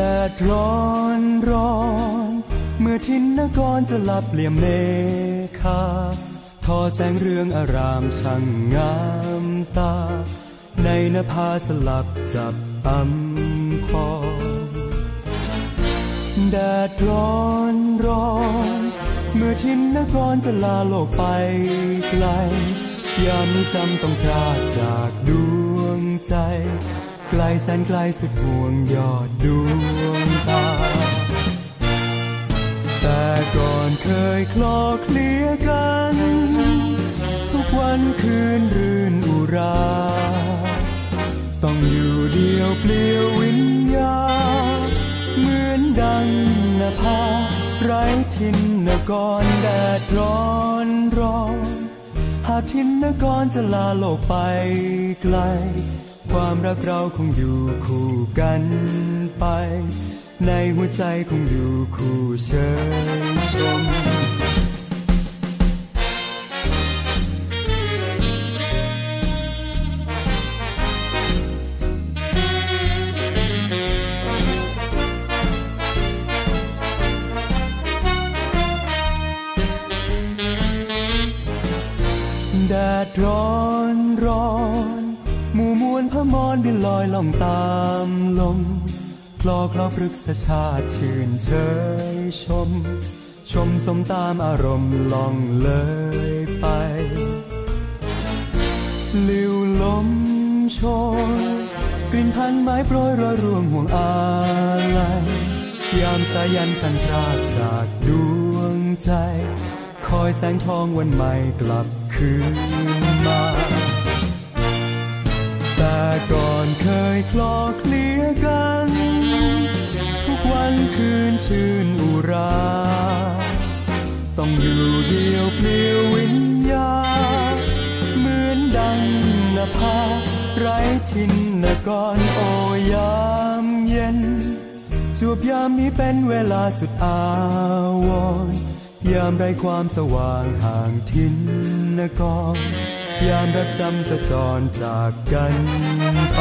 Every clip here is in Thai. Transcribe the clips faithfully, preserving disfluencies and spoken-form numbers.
แดดร้อนร้อนเมื่อทินนกรจะลับเหลี่ยมเมฆาทอแสงเรืองอารามช่างงามตาในนภาสลับจับอัมพรแดดร้อนร้อนเมื่อทินนกรจะลาโลกไปไกลยามนี้จำต้องพลาดจากดวงใจไกลแสนไกลสุดห่วงยอดดวงตาแต่ก่อนเคยคลอเคลียกันทุกวันคืนรื่นอุราต้องอยู่เดียวเปลี่ยววิญญาเหมือนดังนภาไร้ทินนกรแดดร้อนร้อนหากทินนกรจะลาโลกไปไกลความรักเราคงอยู่คู่กันไปในหัวใจคงอยู่คู่เชยชมแดดร้อนร้อนหมู่มวลพมรบินลอยล่องตามลมคลอคลอพฤกษชาติชื่นเชยชมชมสมตามอารมณ์ล่องเลยไปลิวลมโชยกลิ่นพันไม้โปรยรอยร่วงห่วงอาลัยยามสายันกันพรากจากดวงใจคอยแสงทองวันใหม่กลับคืนมาแต่ก่อนเคยคลอเคลียกันทุกวันคืนชื่นอุราต้องอยู่เดียวเปลี่ยววิญญาเหมือนดังนภาไร้ทินนกรโอยามเย็นจูบยามนี้เป็นเวลาสุดอาวรยามไร้ความสว่างห่างทินนกรยามรักจำจะจรจากกันไป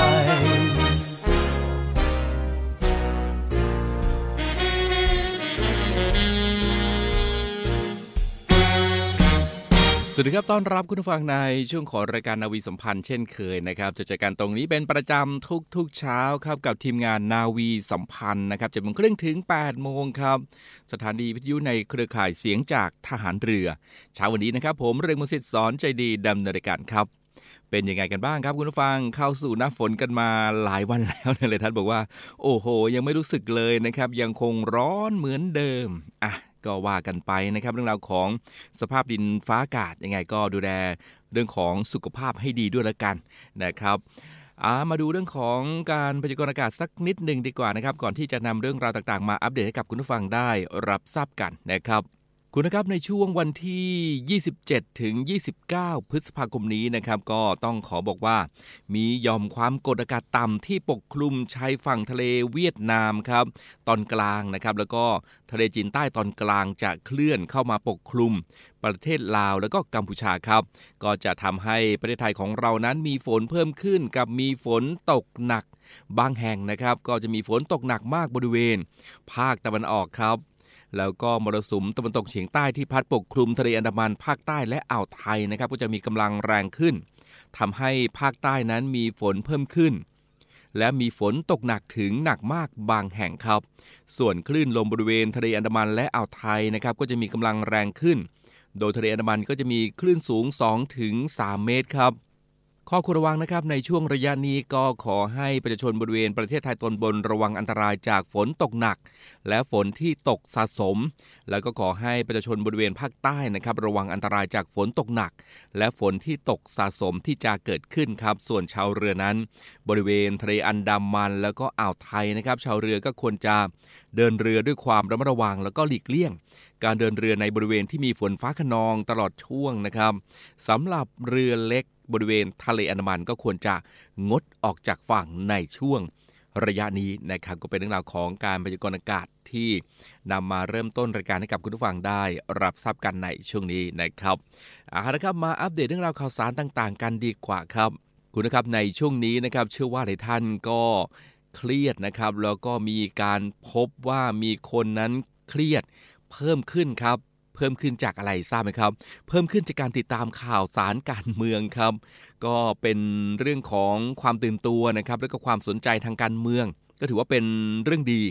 สวัสดีครับต้อนรับคุณผู้ฟังในช่วงของรายการนาวีสัมพันธ์เช่นเคยนะครับจะเจอกันตรงนี้เป็นประจำทุกๆเช้าครับกับทีมงานนาวีสัมพันธ์นะครับจะเป็นเครื่องถึงแปดโมงครับสถานีวิทยุในเครือข่ายเสียงจากทหารเรือเช้าวันนี้นะครับผมเรืองมนต์สิทธิ์สอนใจดีดำเนินรายการครับเป็นยังไงกันบ้างครับคุณผู้ฟังเข้าสู่หน้าฝนกันมาหลายวันแล้วเนี่ยเลยท่านบอกว่าโอ้โหยังไม่รู้สึกเลยนะครับยังคงร้อนเหมือนเดิมอ่ะก็ว่ากันไปนะครับเรื่องราวของสภาพดินฟ้าอากาศยังไงก็ดูแลเรื่องของสุขภาพให้ดีด้วยละกันนะครับมาดูเรื่องของการพยากรณ์อากาศสักนิดนึงดีกว่านะครับก่อนที่จะนำเรื่องราวต่างๆมาอัปเดตให้กับคุณผู้ฟังได้รับทราบกันนะครับคุณนะครับในช่วงวันที่ยี่สิบเจ็ดถึงยี่สิบเก้าพฤษภาคมนี้นะครับก็ต้องขอบอกว่ามีหย่อมความกดอากาศต่ำที่ปกคลุมชายฝั่งทะเลเวียดนามครับตอนกลางนะครับแล้วก็ทะเลจีนใต้ตอนกลางจะเคลื่อนเข้ามาปกคลุมประเทศลาวแล้วก็กัมพูชาครับก็จะทำให้ประเทศไทยของเรานั้นมีฝนเพิ่มขึ้นกับมีฝนตกหนักบางแห่งนะครับก็จะมีฝนตกหนักมากบริเวณภาคตะวันออกครับแล้วก็มรสุมตะวันตกเฉียงใต้ที่พัดปกคลุมทะเลอันดามันภาคใต้และอ่าวไทยนะครับก็จะมีกำลังแรงขึ้นทำให้ภาคใต้นั้นมีฝนเพิ่มขึ้นและมีฝนตกหนักถึงหนักมากบางแห่งครับส่วนคลื่นลมบริเวณทะเลอันดามันและอ่าวไทยนะครับก็จะมีกำลังแรงขึ้นโดยทะเลอันดามันก็จะมีคลื่นสูง สองถึงสาม เมตรครับ ข้อควรระวังนะครับในช่วงระยะนี้ก็ขอให้ประชาชนบริเวณประเทศไทยตอนบนระวังอันตรายจากฝนตกหนักและฝนที่ตกสะสมแล้วก็ขอให้ประชาชนบริเวณภาคใต้นะครับระวังอันตรายจากฝนตกหนักและฝนที่ตกสะสมที่จะเกิดขึ้นครับส่วนชาวเรือนั้นบริเวณทะเลอันดามันแล้วก็อ่าวไทยนะครับชาวเรือก็ควรจะเดินเรือด้วยความระมัดระวังแล้วก็หลีกเลี่ยงการเดินเรือในบริเวณที่มีฝนฟ้าคะนองตลอดช่วงนะครับสำหรับเรือเล็กบริเวณทะเลอันดามันก็ควรจะงดออกจากฝั่งในช่วงระยะนี้นะครับก็เป็นเรื่องราวของการพยากรณ์อากาศที่นำมาเริ่มต้นรายการให้กับคุณผู้ฟังได้รับทราบกันในช่วงนี้นะครับเอาละครับมาอัปเดตเรื่องราวข่าวสารต่างๆกันดีกว่าครับคุณนะครับในช่วงนี้นะครับเชื่อว่าหลายท่านก็เครียดนะครับแล้วก็มีการพบว่ามีคนนั้นเครียดเพิ่มขึ้นครับเพิ่มขึ้นจากอะไรทราบไหมครับเพิ่มขึ้นจากการติดตามข่าวสารการเมืองครับก็เป็นเรื่องของความตื่นตัวนะครับแล้วก็ความสนใจทางการเมืองก็ถือว่าเป็นเรื่องดี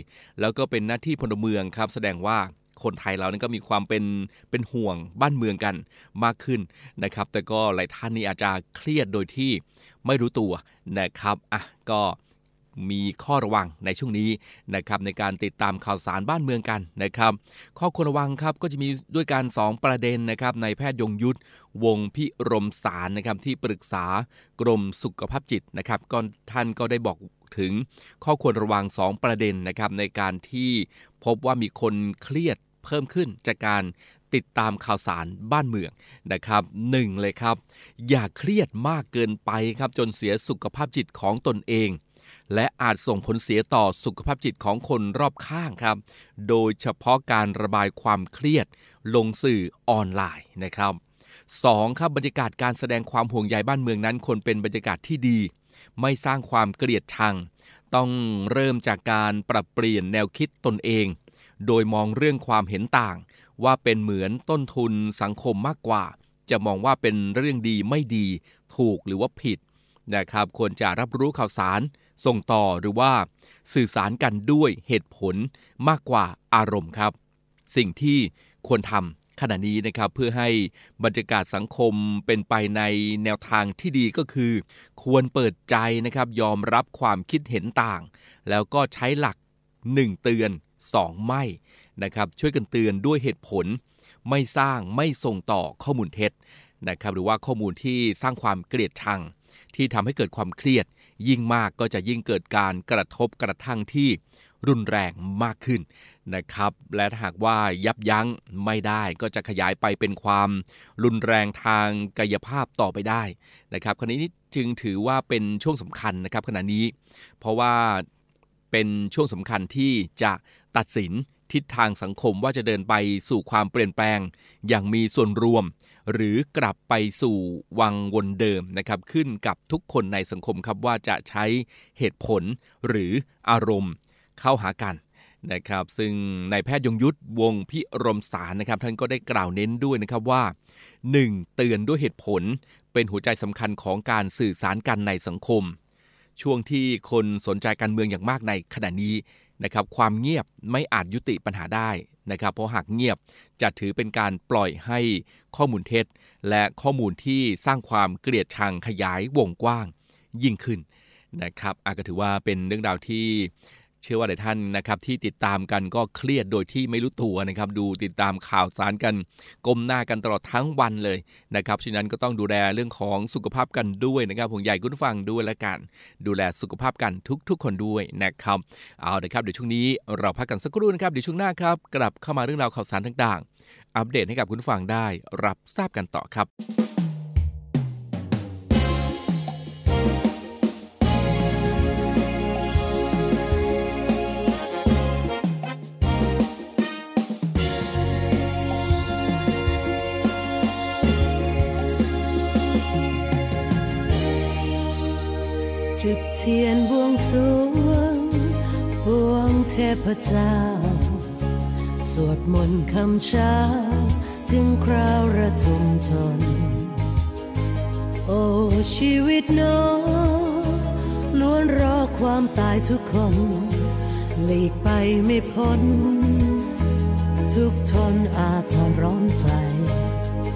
แล้วก็เป็นหน้าที่พลเมืองครับแสดงว่าคนไทยเรานั้นก็มีความเป็นเป็นห่วงบ้านเมืองกันมากขึ้นนะครับแต่ก็หลายท่านนี่อาจจะเครียดโดยที่ไม่รู้ตัวนะครับอ่ะก็มีข้อระวังในช่วงนี้นะครับในการติดตามข่าวสารบ้านเมืองกันนะครับข้อควรระวังครับก็จะมีด้วยกันสองประเด็นนะครับนายแพทย์ยงยุทธวงศ์พิรมสารนะครับที่ปรึกษากรมสุขภาพจิตนะครับก็ท่านก็ได้บอกถึงข้อควรระวังสองประเด็นนะครับในการที่พบว่ามีคนเครียดเพิ่มขึ้นจากการติดตามข่าวสารบ้านเมืองนะครับหนึ่งเลยครับอย่าเครียดมากเกินไปครับจนเสียสุขภาพจิตของตนเองและอาจส่งผลเสียต่อสุขภาพจิตของคนรอบข้างครับโดยเฉพาะการระบายความเครียดลงสื่อออนไลน์นะครับสองครับบรรยากาศการแสดงความห่วงใยบ้านเมืองนั้นควรเป็นบรรยากาศที่ดีไม่สร้างความเกลียดชังต้องเริ่มจากการปรับเปลี่ยนแนวคิดตนเองโดยมองเรื่องความเห็นต่างว่าเป็นเหมือนต้นทุนสังคมมากกว่าจะมองว่าเป็นเรื่องดีไม่ดีถูกหรือว่าผิดนะครับควรจะรับรู้ข่าวสารส่งต่อหรือว่าสื่อสารกันด้วยเหตุผลมากกว่าอารมณ์ครับสิ่งที่ควรทำขณะนี้นะครับเพื่อให้บรรยากาศสังคมเป็นไปในแนวทางที่ดีก็คือควรเปิดใจนะครับยอมรับความคิดเห็นต่างแล้วก็ใช้หลักหนึ่งเตือนสองไม่นะครับช่วยกันเตือนด้วยเหตุผลไม่สร้างไม่ส่งต่อข้อมูลเท็จนะครับหรือว่าข้อมูลที่สร้างความเกลียดชังที่ทำให้เกิดความเครียดยิ่งมากก็จะยิ่งเกิดการกระทบกระทั่งที่รุนแรงมากขึ้นนะครับและหากว่ายับยั้งไม่ได้ก็จะขยายไปเป็นความรุนแรงทางกายภาพต่อไปได้นะครับคราวนี้จึงถือว่าเป็นช่วงสำคัญนะครับขณะนี้เพราะว่าเป็นช่วงสำคัญที่จะตัดสินทิศทางสังคมว่าจะเดินไปสู่ความเปลี่ยนแปลงอย่างมีส่วนรวมหรือกลับไปสู่วังวนเดิมนะครับขึ้นกับทุกคนในสังคมครับว่าจะใช้เหตุผลหรืออารมณ์เข้าหากันนะครับซึ่งนายแพทย์ยงยุทธวงศ์พิรมสารนะครับท่านก็ได้กล่าวเน้นด้วยนะครับว่าหนึ่งเตือนด้วยเหตุผลเป็นหัวใจสำคัญของการสื่อสารกันในสังคมช่วงที่คนสนใจการเมืองอย่างมากในขณะนี้นะครับความเงียบไม่อาจยุติปัญหาได้นะครับเพราะหากเงียบจะถือเป็นการปล่อยให้ข้อมูลเท็จและข้อมูลที่สร้างความเกลียดชังขยายวงกว้างยิ่งขึ้นนะครับอาจจะถือว่าเป็นเรื่องราวที่เชื่อว่าหลายท่านนะครับที่ติดตามกันก็เครียดโดยที่ไม่รู้ตัวนะครับดูติดตามข่าวสารกันก้มหน้ากันตลอดทั้งวันเลยนะครับฉะนั้นก็ต้องดูแลเรื่องของสุขภาพกันด้วยนะครับผมใหญ่คุณผู้ฟังด้วยละกันดูแลสุขภาพกันทุกๆคนด้วยนะครับเอาละครับเดี๋ยวช่วงนี้เราพักกันสักครู่นะครับเดี๋ยวช่วงหน้าครับกลับเข้ามาเรื่องราวข่าวสารต่างๆอัปเดตให้กับคุณผู้ฟังได้รับทราบกันต่อครับจุดเทียนบวงสรวงบวงเทพเจ้าสวดมนต์คำเช้าถึงคราวระทมทนโอ้ชีวิตหนอล้วนรอความตายทุกคนหลีกไปไม่พ้นทุกทนอาทรร้อนใจ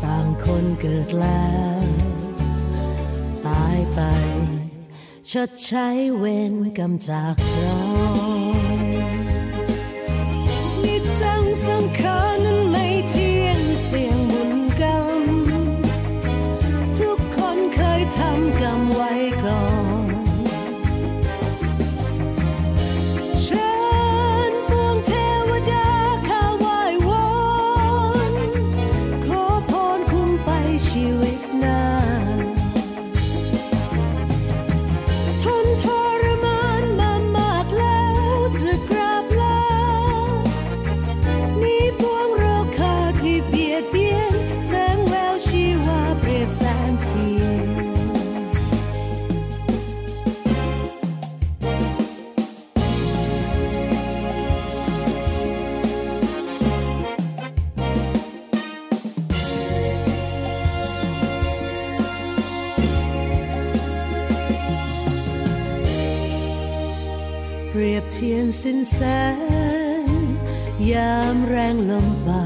ต่างคนเกิดแล้ว ายไปชดใช้เวรกรรมจากเจ้ามีจังสังขารนั้นไม่เที่ยงเสี่ยงบุญกรรมทุกคนเคยทำกรรมไว้ก่อนเทียนสิ้นแสงยามแรงลมเบา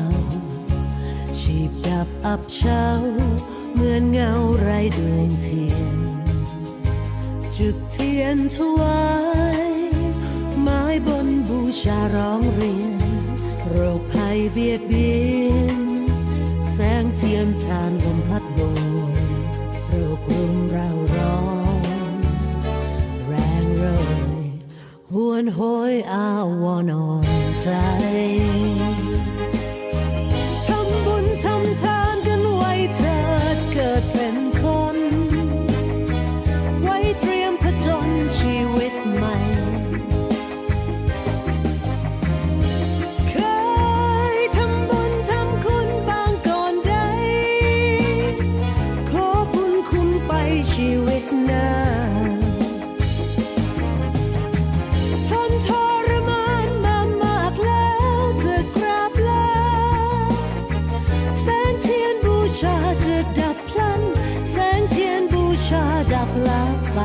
ชีพดับอับเช้าเหมือนเงาไร้ดวงเทียนจุดเทียนถวายไม้บนบูชาร้องเรียนโรคภัยเบียดเบียนแสงเทียนทานลมพัดโบยโรครุมเราร้องแรงโรยหวนโหยอาวรณ์อ่อนใจทำบุญทำทานกันไว้เถิดเกิดเป็นคนไว้เตรียมผจญชีวิตใหม่เคยทำบุญทำคุณบางก่อนใดขอบุญคุณไปชีวิตหน้าดับลับไป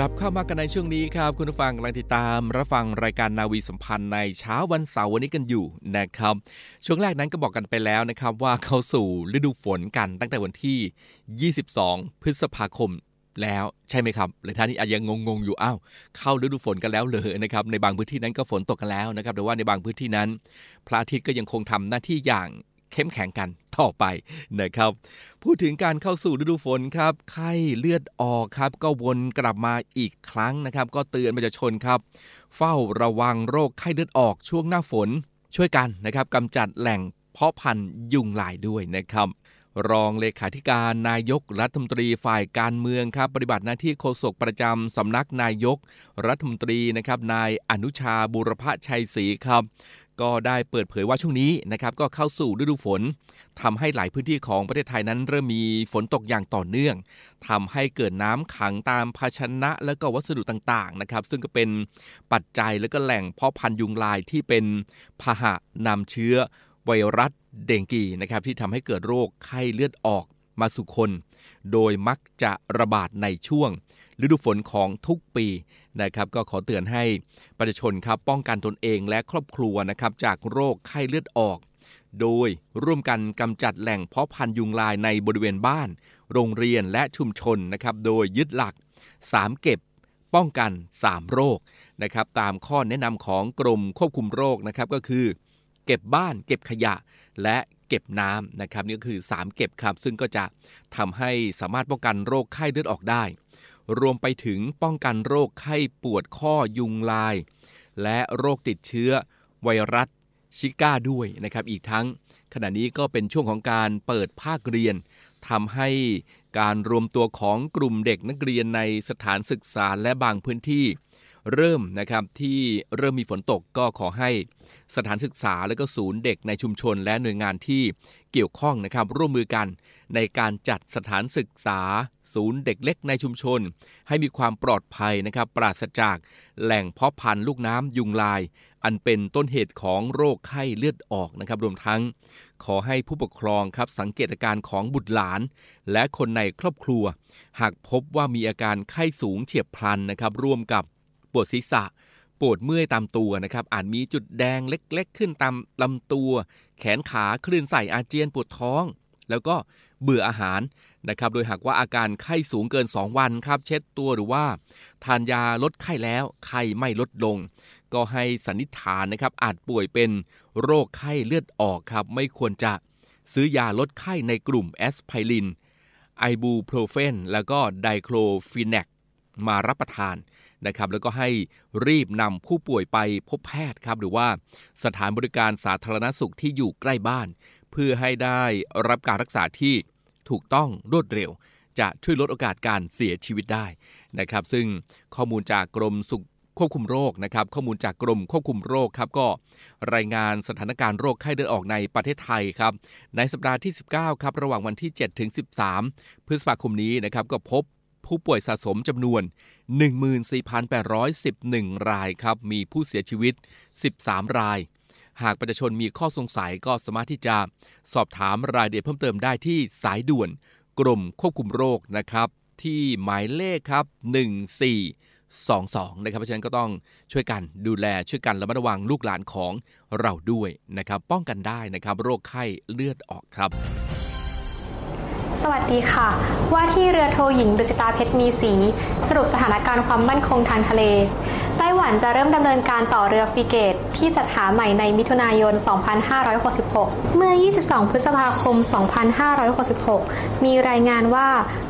กลับเข้ามากันในช่วงนี้ครับคุณผู้ฟังกำลังติดตามรับฟังรายการนาวีสัมพันธ์ในเช้าวันเสาร์วันนี้กันอยู่นะครับช่วงแรกนั้นก็บอกกันไปแล้วนะครับว่าเข้าสู่ฤดูฝนกันตั้งแต่วันที่ยี่สิบสองพฤษภาคมแล้วใช่ไหมครับหลายท่านนี่อาจยังงงๆอยู่อ้าวเข้าฤดูฝนกันแล้วเลยนะครับในบางพื้นที่นั้นก็ฝนตกกันแล้วนะครับแต่ว่าในบางพื้นที่นั้นพระอาทิตย์ก็ยังคงทำหน้าที่อย่างเข้มแข็งกันต่อไปนะครับพูดถึงการเข้าสู่ฤดูฝนครับไข้เลือดออกครับก็วนกลับมาอีกครั้งนะครับก็เตือนประชาชนครับเฝ้าระวังโรคไข้เลือดออกช่วงหน้าฝนช่วยกันนะครับกำจัดแหล่งเพาะพันธุ์ยุงลายด้วยนะครับรองเลขาธิการนายกรัฐมนตรีฝ่ายการเมืองครับปฏิบัติหน้าที่โฆษกประจำสำนักนายกรัฐมนตรีนะครับนายอนุชาบุรพชัยศรีครับก็ได้เปิดเผยว่าช่วงนี้นะครับก็เข้าสู่ฤดูฝนทำให้หลายพื้นที่ของประเทศไทยนั้นเริ่มมีฝนตกอย่างต่อเนื่องทำให้เกิดน้ำขังตามภาชนะและก็วัสดุต่างๆนะครับซึ่งก็เป็นปัจจัยและก็แหล่งเพาะพันธุ์ยุงลายที่เป็นพาหะนำเชื้อไวรัสเดงกีนะครับที่ทำให้เกิดโรคไข้เลือดออกมาสู่คนโดยมักจะระบาดในช่วงฤดูฝนของทุกปีนะครับก็ขอเตือนให้ประชาชนครับป้องกันตนเองและครอบครัวนะครับจากโรคไข้เลือดออกโดยร่วมกันกำจัดแหล่งเพาะพันธุ์ยุงลายในบริเวณบ้านโรงเรียนและชุมชนนะครับโดยยึดหลักสามเก็บป้องกันสามโรคนะครับตามข้อแนะนำของกรมควบคุมโรคนะครับก็คือเก็บบ้านเก็บขยะและเก็บน้ำนะครับนี่ก็คือสามเก็บครับซึ่งก็จะทำให้สามารถป้องกันโรคไข้เลือดออกได้รวมไปถึงป้องกันโรคไข้ปวดข้อยุงลายและโรคติดเชื้อไวรัสซิก้าด้วยนะครับอีกทั้งขณะนี้ก็เป็นช่วงของการเปิดภาคเรียนทำให้การรวมตัวของกลุ่มเด็กนักเรียนในสถานศึกษาและบางพื้นที่ เริ่มนะครับที่เริ่มมีฝนตกก็ขอให้สถานศึกษาและก็ศูนย์เด็กในชุมชนและหน่วยงานที่เกี่ยวข้องนะครับร่วมมือกันในการจัดสถานศึกษาศูนย์เด็กเล็กในชุมชนให้มีความปลอดภัยนะครับปราศจากแหล่งเพาะพันธุ์ลูกน้ำยุงลายอันเป็นต้นเหตุของโรคไข้เลือดออกนะครับรวมทั้งขอให้ผู้ปกครองครับสังเกตอาการของบุตรหลานและคนในครอบครัวหากพบว่ามีอาการไข้สูงเฉียบพลันนะครับร่วมกับปวดศีรษะปวดเมื่อยตามตัวนะครับอาจมีจุดแดงเล็กๆขึ้นตามลำตัวแขนขาคลื่นไส้อาเจียนปวดท้องแล้วก็เบื่ออาหารนะครับโดยหากว่าอาการไข้สูงเกินสองวันครับเช็ดตัวหรือว่าทานยาลดไข้แล้วไข้ไม่ลดลงก็ให้สันนิษฐานนะครับอาจป่วยเป็นโรคไข้เลือดออกครับไม่ควรจะซื้อยาลดไข้ในกลุ่มแอสไพรินไอบูโพรเฟนแล้วก็ไดโครฟีแนกมารับประทานนะครับแล้วก็ให้รีบนำผู้ป่วยไปพบแพทย์ครับหรือว่าสถานบริการสาธารณสุขที่อยู่ใกล้บ้านเพื่อให้ได้รับการรักษาที่ถูกต้องรวดเร็วจะช่วยลดโอกาสการเสียชีวิตได้นะครับซึ่งข้อมูลจากกรมสุขควบคุมโรคนะครับข้อมูลจากกรมควบคุมโรคครับก็รายงานสถานการณ์โรคไข้เลือดออกในประเทศไทยครับในสัปดาห์ที่สิบเก้าครับระหว่างวันที่เจ็ดถึงสิบสามพฤษภาคมนี้นะครับก็พบผู้ป่วยสะสมจำนวน หนึ่งหมื่นสี่พันแปดร้อยสิบเอ็ด รายครับมีผู้เสียชีวิตสิบสามรายหากประชาชนมีข้อสงสัยก็สามารถที่จะสอบถามรายละเอียดเพิ่มเติมได้ที่สายด่วนกรมควบคุมโรคนะครับที่หมายเลขครับหนึ่งสี่สองสองนะครับเพราะฉะนั้นก็ต้องช่วยกันดูแลช่วยกันระมัดระวังลูกหลานของเราด้วยนะครับป้องกันได้นะครับโรคไข้เลือดออกครับสวัสดีค่ะว่าที่เรือโทหญิงดุสิตาเพชรมีศรีสรุปสถานการณ์ความมั่นคงทางทะเลไต้หวันจะเริ่มดำเนินการต่อเรือฟริเกตที่จัดหาใหม่ในมิถุนายนสองพันห้าร้อยหกสิบหกเมื่อยี่สิบสองพฤษภาคมสองพันห้าร้อยหกสิบหกมีรายงานว่า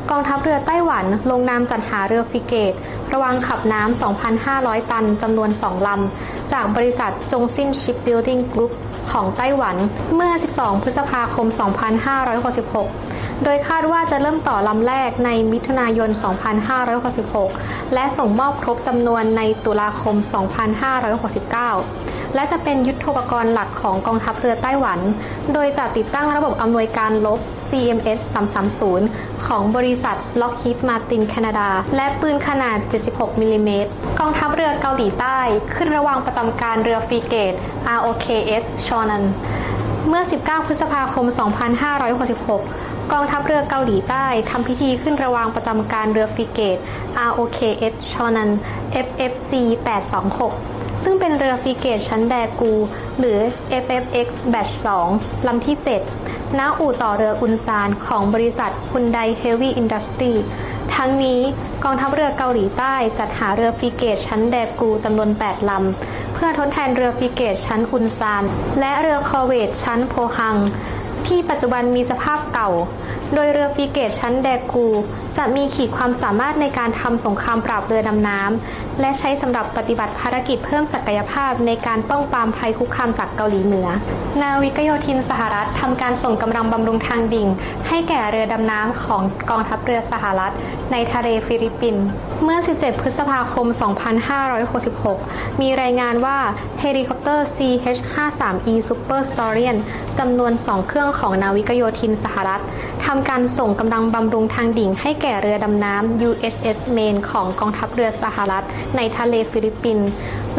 กองทัพเรือไต้หวันลงนามจัดหาเรือฟริเกตระวังขับน้ำ สองพันห้าร้อย ตันจำนวนสองลำจากบริษัทจงซินชิปบิลดิ้งกรุ๊ปของไต้หวันเมื่อสิบสองพฤษภาคมสองพันห้าร้อยหกสิบหกโดยคาดว่าจะเริ่มต่อลำแรกในมิถุนายนสองพันห้าร้อยหกสิบหกและส่งมอบครบจำนวนในตุลาคมสองพันห้าร้อยหกสิบเก้าและจะเป็นยุทโธปกรณ์หลักของกองทัพเรือไต้หวันโดยจะติดตั้งระบบอำนวยการรบ ซี เอ็ม เอส สามสามศูนย์ของบริษัท Lockheed Martin แคนาดาและปืนขนาดเจ็ดสิบหกมิลลิเมตรกองทัพเรือเกาหลีใต้ขึ้นระวางประจำการเรือฟริเกต อาร์ โอ เค เอส ชอนันเมื่อสิบเก้าพฤษภาคมสองพันห้าร้อยหกสิบหกกองทัพเรือเกาหลีใต้ทำพิธีขึ้นระวางประจำการเรือฟริเกต อาร์ โอ เค เอส ชอนัน เอฟ เอฟ จี แปดสองหกซึ่งเป็นเรือฟริเกตชั้นแดกูหรือ เอฟ เอฟ เอ็กซ์ Batch สองลำที่เจ็ดณ อู่ต่อเรืออุนซานของบริษัท Hyundai Heavy Industry ทั้งนี้กองทัพเรือเกาหลีใต้จัดหาเรือฟริเกตชั้นแดกูจำนวนแปดลำเพื่อทดแทนเรือฟริเกตชั้นอุนซานและเรือคอร์เวตชั้นโพฮังที่ปัจจุบันมีสภาพเก่าโดยเรือฟริเกตชั้นแดกูจะมีขีดความสามารถในการทำสงครามปราบเรือดำน้ำและใช้สำหรับปฏิบัติภารกิจเพิ่มศักยภาพในการป้องปรามภัยคุกคามจากเกาหลีเหนือนาวิกโยธินสหรัฐทำการส่งกำลังบำรุงทางดิ่งให้แก่เรือดำน้ำของกองทัพเรือสหรัฐในทะเลฟิลิปปินส์เมื่อสิบเจ็ดพฤษภาคมสองพันห้าร้อยหกสิบหกมีรายงานว่าเฮลิคอปเตอร์ ซี เอช ห้าสิบสาม อี Super Stallion จำนวนสองเครื่องของนาวิกโยธินสหรัฐทำการส่งกำลังบำรุงทางดิ่งให้แก่เรือดำน้ำ ยู เอส เอส Maine ของกองทัพเรือสหรัฐในทะเลฟิลิปปินส์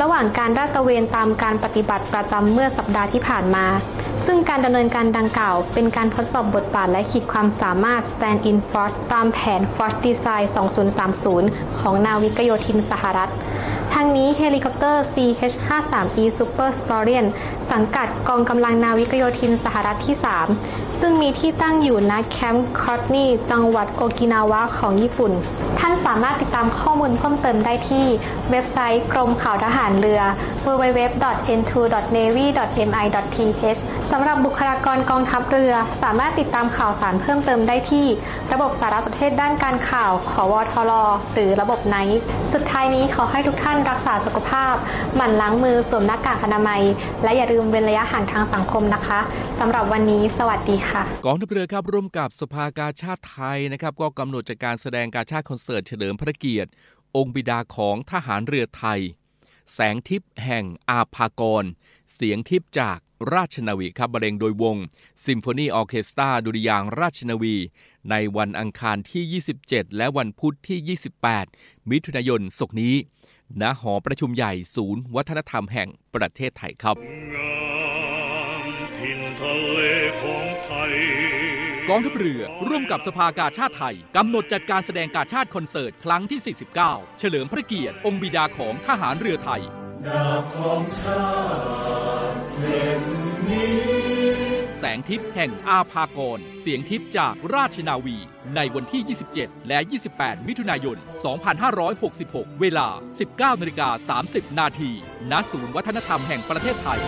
ระหว่างการลาดตระเวนตามการปฏิบัติประจำเมื่อสัปดาห์ที่ผ่านมาซึ่งการดำเนินการดังกล่าวเป็นการทดสอบบทบาทและขีดความสามารถ Stand-in Force ตามแผน Force Design สองพันสามสิบของนาวิกโยธินสหรัฐทางนี้เฮลิคอปเตอร์ ซี เอช ห้าสิบสาม อี Super Stallion สังกัดกองกำลังนาวิกโยธินสหรัฐที่สามซึ่งมีที่ตั้งอยู่ณแคมป์คอตนี่จังหวัดโอกินาวะของญี่ปุ่นท่านสามารถติดตามข้อมูลเพิ่มเติมได้ที่เว็บไซต์กรมข่าวทหารเรือ ดับเบิลยู ดับเบิลยู ดับเบิลยู ดอท เอ็น ทู ดอท เนวี่ ดอท เอ็ม ไอ ดอท ที เอช สำหรับบุคลากรกองทัพเรือสามารถติดตามข่าวสารเพิ่มเติมได้ที่ระบบสารสนเทศด้านการข่าวขวทรหรือระบบไนท์สุดท้ายนี้ขอให้ทุกท่านรักษาสุขภาพหมั่นล้างมือสวมหน้ากากอนามัยและอย่าลืมเว้นระยะห่างทางสังคมนะคะสำหรับวันนี้สวัสดีค่ะกองทัพเรือครับร่วมกับสภากาชาดไทยนะครับก็กำหนดจัดการแสดงกาชาดคอนเสิร์ตเฉลิมพระเกียรติ องค์บิดาของทหารเรือไทยแสงทิพย์แห่งอาภากรเสียงทิพย์จากราชนาวีครับบรรเลงโดยวงซิมโฟนีออร์เคสตราดุริยางค์ราชนาวีในวันอังคารที่ยี่สิบเจ็ดและวันพุธที่ยี่สิบแปดมิถุนายนศกนี้ณหอประชุมใหญ่ศูนย์วัฒนธรรมแห่งประเทศไทยครับกองทัพเรือร่วมกับสภากาชาติไทยกำหนดจัดการแสดงกาชาติคอนเสิร์ตครั้งที่สี่สิบเก้าเฉลิมพระเกียรติองค์บิดาของทหารเรือไทยดาบของชาติเล่มนี้แสงทิพย์แห่งอาภากรเสียงทิพย์จากราชนาวีในวันที่ยี่สิบเจ็ดและยี่สิบแปดมิถุนายนสองพันห้าร้อยหกสิบหกเวลา สิบเก้านาฬิกาสามสิบนาที ณ ศูนย์วัฒนธรรมแห่งประเทศไทย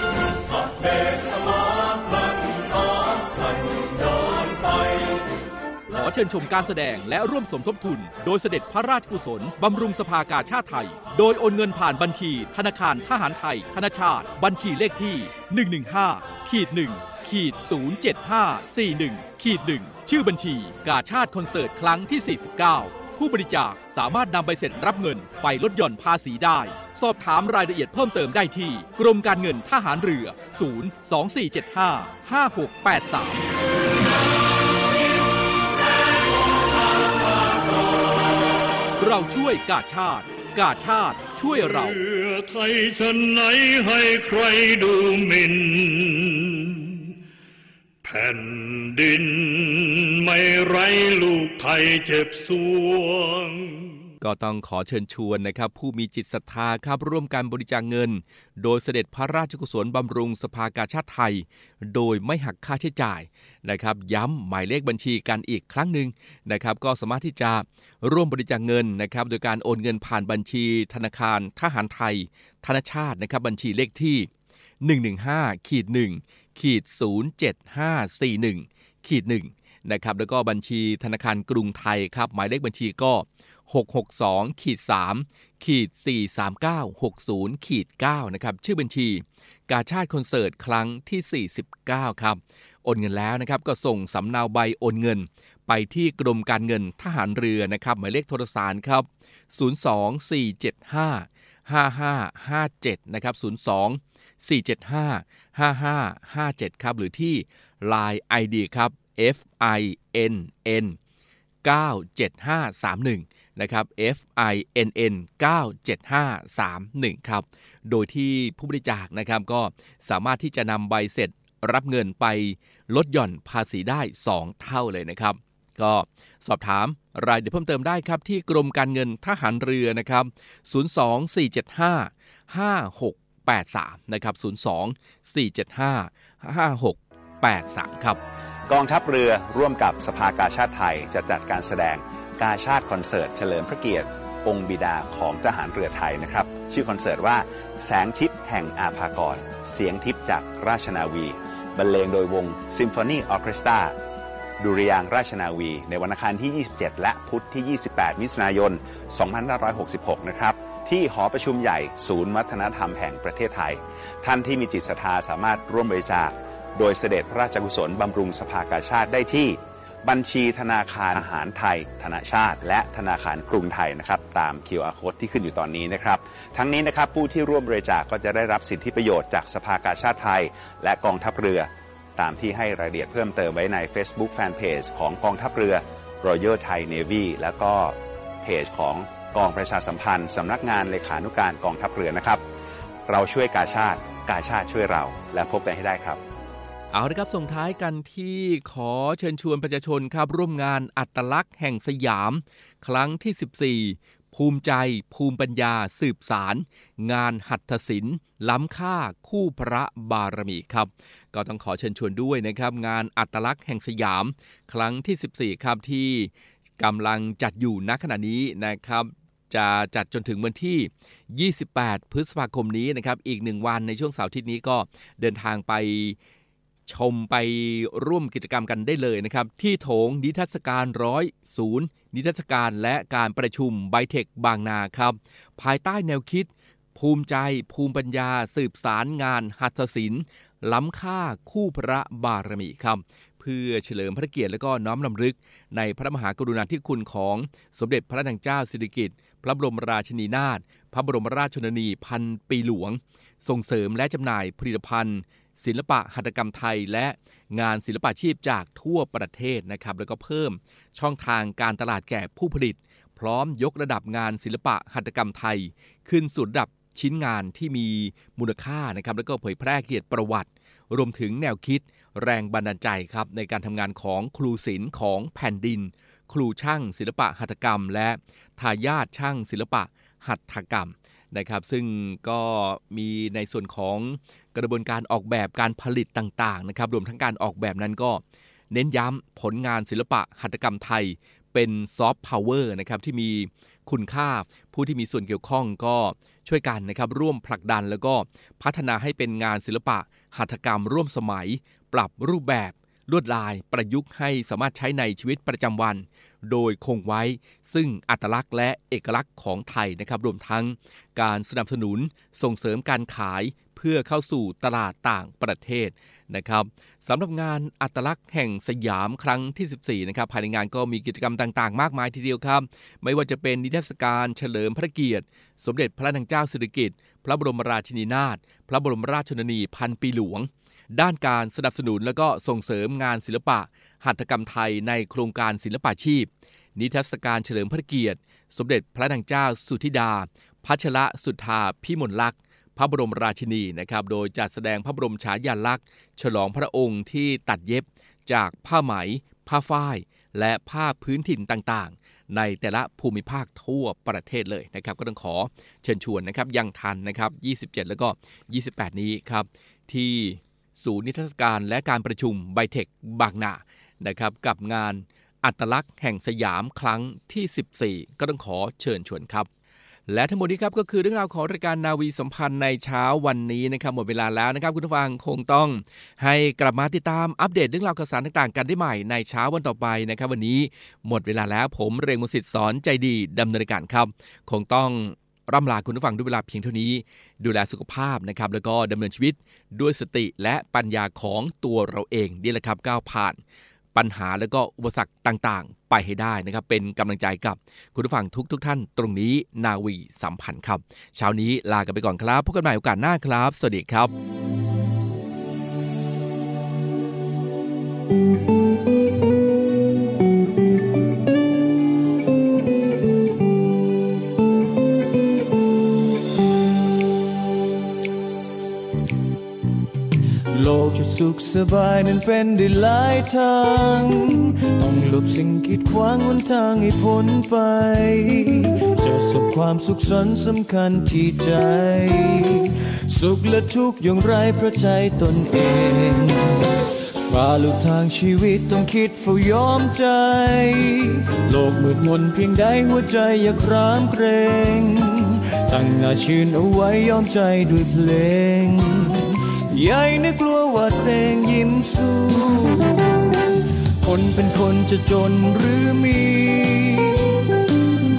ขอเชิญชมการแสดงและร่วมสมทบทุนโดยเสด็จพระราชกุศลบำรุงสภากาชาติไทยโดยโอนเงินผ่านบัญชีธนาคารทหารไทยธนชาติบัญชีเลขที่ หนึ่งหนึ่งห้า หนึ่ง ศูนย์ เจ็ด ห้า สี่ หนึ่ง หนึ่ง ชื่อบัญชีกาชาติคอนเสิร์ตครั้งที่สี่สิบเก้าผู้บริจาคสามารถนำใบเสร็จรับเงินไปลดหย่อนภาษีได้สอบถามรายละเอียดเพิ่มเติมได้ที่กรมการเงินทหารเรือศูนย์ สอง สี่ เจ็ด ห้า ห้า หก แปด สามเราช่วยกาชาติกาชาติช่วยเราเพื่อไทยชนไหนให้ใครดูหมิ่นแผ่นดินไม่ไร้ลูกไทยเจ็บสวงก็ต้องขอเชิญชวนนะครับผู้มีจิตศรัทธาครับร่วมกันบริจาคเงินโดยเสด็จพระราชกุศลบำรุงสภากาชาติไทยโดยไม่หักค่าใช้จ่ายนะครับย้ำหมายเลขบัญชีกันอีกครั้งหนึ่งนะครับก็สามารถที่จะร่วมบริจาคเงินนะครับโดยการโอนเงินผ่านบัญชีธนาคารทหารไทยธนชาตินะครับบัญชีเลขที่ หนึ่ง หนึ่ง ห้า หนึ่ง ศูนย์ เจ็ด ห้า สี่ หนึ่ง หนึ่งนะครับแล้วก็บัญชีธนาคารกรุงไทยครับหมายเลขบัญชีก็ หก หก สอง สาม สี่ สาม เก้า หก ศูนย์ เก้า นะครับชื่อบัญชีกาชาติคอนเสิร์ตครั้งที่สี่สิบเก้าครับโอนเงินแล้วนะครับก็ส่งสำเนาใบโอนเงินไปที่กรมการเงินทหารเรือนะครับหมายเลขโทรศัพท์ครับศูนย์ สอง สี่ เจ็ด ห้า ห้า ห้า ห้า เจ็ดนะครับศูนย์ สอง สี่ เจ็ด ห้า ห้า ห้า ห้า เจ็ดครับหรือที่ ไลน์ ไอ ดี ครับเอฟ ไอ เอ็น เอ็น เก้า เจ็ด ห้า สาม หนึ่ง นะครับ เอฟ ไอ เอ็น เอ็น เก้า เจ็ด ห้า สาม หนึ่ง ครับโดยที่ผู้บริจาคนะครับก็สามารถที่จะนำใบเสร็จรับเงินไปลดหย่อนภาษีได้สองเท่าเลยนะครับก็สอบถามรายละเอียดเพิ่มเติมได้ครับที่กรมการเงินทหารเรือนะครับศูนย์ สอง สี่ เจ็ด ห้า ห้า หก แปด สามนะครับศูนย์ สอง สี่ เจ็ด ห้า ห้า หก แปด สามครับกองทัพเรือร่วมกับสภากาชาติไทยจะจัดการแสดงกาชาติคอนเสิร์ตเฉลิมพระเกียรติองค์บิดาของทหารเรือไทยนะครับชื่อคอนเสิร์ตว่าแสงทิพย์แห่งอาภากรเสียงทิพย์จากราชนาวีบรรเลงโดยวงซิมโฟนีออร์เคสตราดุริยางค์ราชนาวีในวันอังคารที่ยี่สิบเจ็ดและพุธที่ยี่สิบแปดมิถุนายนสองพันห้าร้อยหกสิบหกนะครับที่หอประชุมใหญ่ศูนย์วัฒนธรรมแห่งประเทศไทยท่านที่มีจิตศรัทธาสามารถร่วมบริจาคโดยเสด็จพระราชกุศลบำรุงสภากาชาติได้ที่บัญชีธนาคารทหารไทยธนชาติและธนาคารกรุงไทยนะครับตาม คิว อาร์ Code ที่ขึ้นอยู่ตอนนี้นะครับทั้งนี้นะครับผู้ที่ร่วมบริจาค ก, ก็จะได้รับสิทธิประโยชน์จากสภากาชาติไทยและกองทัพเรือตามที่ให้รายละเอียดเพิ่มเติมไว้ใน Facebook Fanpage ของกองทัพเรือ Royal Thai Navy แล้วก็เพจของกองประชาสัมพันธ์สำนักงานเลขานุการกองทัพเรือนะครับเราช่วยกาชาติกาชาติช่วยเราและพบกันให้ได้ครับเอาละครับส่งท้ายกันที่ขอเชิญชวนประชาชนครับร่วมงานอัตลักษณ์แห่งสยามครั้งที่สิบสี่ภูมิใจภูมิปัญญาสืบสารงานหัตถศิลป์ล้ำค่าคู่พระบารมีครับก็ต้องขอเชิญชวนด้วยนะครับงานอัตลักษณ์แห่งสยามครั้งที่สิบสี่ครับที่กำลังจัดอยู่ณขณะนี้นะครับจะจัดจนถึงวันที่ยี่สิบแปดพฤษภาคมนี้นะครับอีกหนึ่งวันในช่วงเสาร์อาทิตย์นี้ก็เดินทางไปชมไปร่วมกิจกรรมกันได้เลยนะครับที่โถงนิทรรศการร้อยศูนย์นิทรรศการและการประชุมไบเทคบางนาครับภายใต้แนวคิดภูมิใจภูมิปัญญาสืบสารงานหัตถศิลป์ล้ำค่าคู่พระบารมีครับ เพื่อเฉลิมพระเกียรติและก็น้อมรำลึกในพระมหากรุณาธิคุณของสมเด็จพระนางเจ้าสิริกิติ์พระบรมราชินีนาถพระบรมราชชนนีพันปีหลวงส่งเสริมและจำหน่ายผลิตภัณฑ์ศิลปะหัตถกรรมไทยและงานศิลปะชีพจากทั่วประเทศนะครับแล้วก็เพิ่มช่องทางการตลาดแก่ผู้ผลิตพร้อมยกระดับงานศิลปะหัตถกรรมไทยขึ้นสู่ระดับชิ้นงานที่มีมูลค่านะครับแล้วก็เผยแพร่เกียรติประวัติรวมถึงแนวคิดแรงบันดาลใจครับในการทำงานของครูศิลป์ของแผ่นดินครูช่างศิลปะหัตถกรรมและทายาทช่างศิลปะหัตถกรรมนะครับซึ่งก็มีในส่วนของกระบวนการออกแบบการผลิตต่างๆนะครับรวมทั้งการออกแบบนั้นก็เน้นย้ำผลงานศิลปะหัตถกรรมไทยเป็นซอฟต์พาวเวอร์นะครับที่มีคุณค่าผู้ที่มีส่วนเกี่ยวข้องก็ช่วยกันนะครับร่วมผลักดันแล้วก็พัฒนาให้เป็นงานศิลปะหัตถกรรมร่วมสมัยปรับรูปแบบลวดลายประยุกต์ให้สามารถใช้ในชีวิตประจำวันโดยคงไว้ซึ่งอัตลักษณ์และเอกลักษณ์ของไทยนะครับรวมทั้งการสนับสนุนส่งเสริมการขายเพื่อเข้าสู่ตลาดต่างประเทศนะครับสำหรับงานอัตลักษณ์แห่งสยามครั้งที่สิบสี่นะครับภายในงานก็มีกิจกรรมต่างๆมากมายทีเดียวครับไม่ว่าจะเป็นนิทรรศการเฉลิมพระเกียรติสมเด็จพระนางเจ้าสิริกิติ์พระบรมราชินีนาถพระบรมราชชนนีพันปีหลวงด้านการสนับสนุนและก็ส่งเสริมงานศิลปะหัตถกรรมไทยในโครงการศิลปาชีพนิทรรศการเฉลิมพระเกียรติสมเด็จพระนางเจ้าสุธิดาพัชรสุธาพิมลลักษณ์พระบรมราชินีนะครับโดยจัดแสดงพระบรมฉายาลักษณ์ฉลองพระองค์ที่ตัดเย็บจากผ้าไหมผ้าฝ้ายและผ้าพื้นถิ่นต่างๆในแต่ละภูมิภาคทั่วประเทศเลยนะครับก็ต้องขอเชิญชวนนะครับยังทันนะครับยี่สิบเจ็ดแล้วก็ยี่สิบแปดนี้ครับที่ศูนย์นิทรรศการและการประชุมไบเทคบางนานะครับกับงานอัตลักษณ์แห่งสยามครั้งที่สิบสี่ก็ต้องขอเชิญชวนครับและทั้งหมดนี้ครับก็คือเรื่องราวของรายการนาวีสัมพันธ์ในเช้าวันนี้นะครับหมดเวลาแล้วนะครับคุณผู้ฟังคงต้องให้กลับมาติดตามอัปเดตเรื่องราวข่าวสารต่างๆกันได้ใหม่ในเช้าวันต่อไปนะครับวันนี้หมดเวลาแล้วผมเรงมุสิตสอนใจดีดำเนินรายการครับคงต้องร่ำลาคุณผู้ฟังด้วยเวลาเพียงเท่านี้ดูแลสุขภาพนะครับแล้วก็ดำเนินชีวิตด้วยสติและปัญญาของตัวเราเองนี่แหละครับก้าวผ่านปัญหาแล้วก็อุปสรรคต่างๆไปให้ได้นะครับเป็นกำลังใจกับคุณผู้ฟังทุกๆ ท, ท่านตรงนี้นาวีสัมพันธ์ครับเช้านี้ลากันไปก่อนครับพบกันใหม่โอกาสหน้าครับสวัสดีครับสุขสบายนั้นเป็นได้หลายทางต้องหลบสิ่งกีดขวางหนทางให้พ้นไปจะสุขความสุขสันต์สำคัญที่ใจสุขและทุกข์อย่างไรพระใจตนเองฝ่าลูกทางชีวิตต้องคิดเฝ้ายอมใจโลกมืดมนเพียงใดหัวใจอย่าครามเกรงตั้งหน้าชื่นเอาไว้ยอมใจด้วยเพลงใหญ่นึกกลัวว่าเพลงยิ้มสู้คนเป็นคนจะจนหรือมี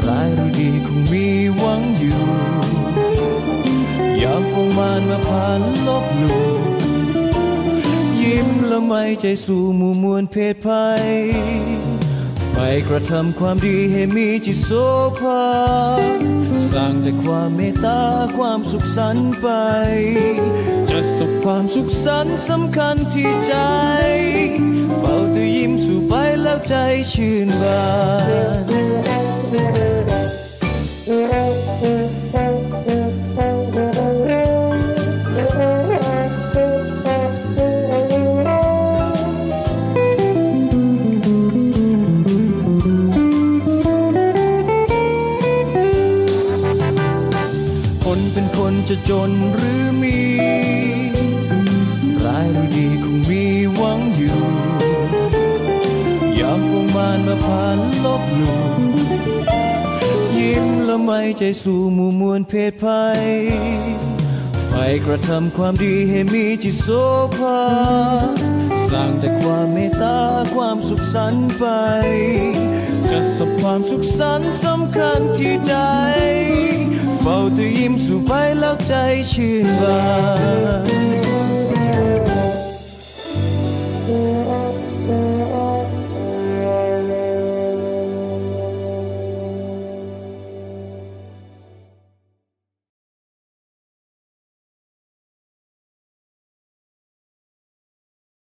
ร้ายหรือดีคงมีหวังอยู่ยามคงมานมาผ่านลบหลู่ยิ้มละไมใจสู้หมู่มวลเพศภัยไปกระทำความดีให้มีจิตโสภาสร้างแต่ความเมตตาความสุขสันต์ไปจะสุขความสุขสันต์สำคัญที่ใจเฝ้าแต่ยิ้มสู่ไปแล้วใจชื่นบานจะจนหรือมีร้ายหรือดีคงมีหวังอยู่ยามพวกมารมาผ่านลบหลู่ยิ้มละไมใจสู่หมู่มวลเพศภัยไฟกระทำความดีให้มีจิตโสภาสร้างแต่ความเมตตาความสุขสันต์ไปจะสบความสุขสันต์สำคัญที่ใจเฝ้าแต่ยิ้มสู่ไปแล้วใจชื่นบาน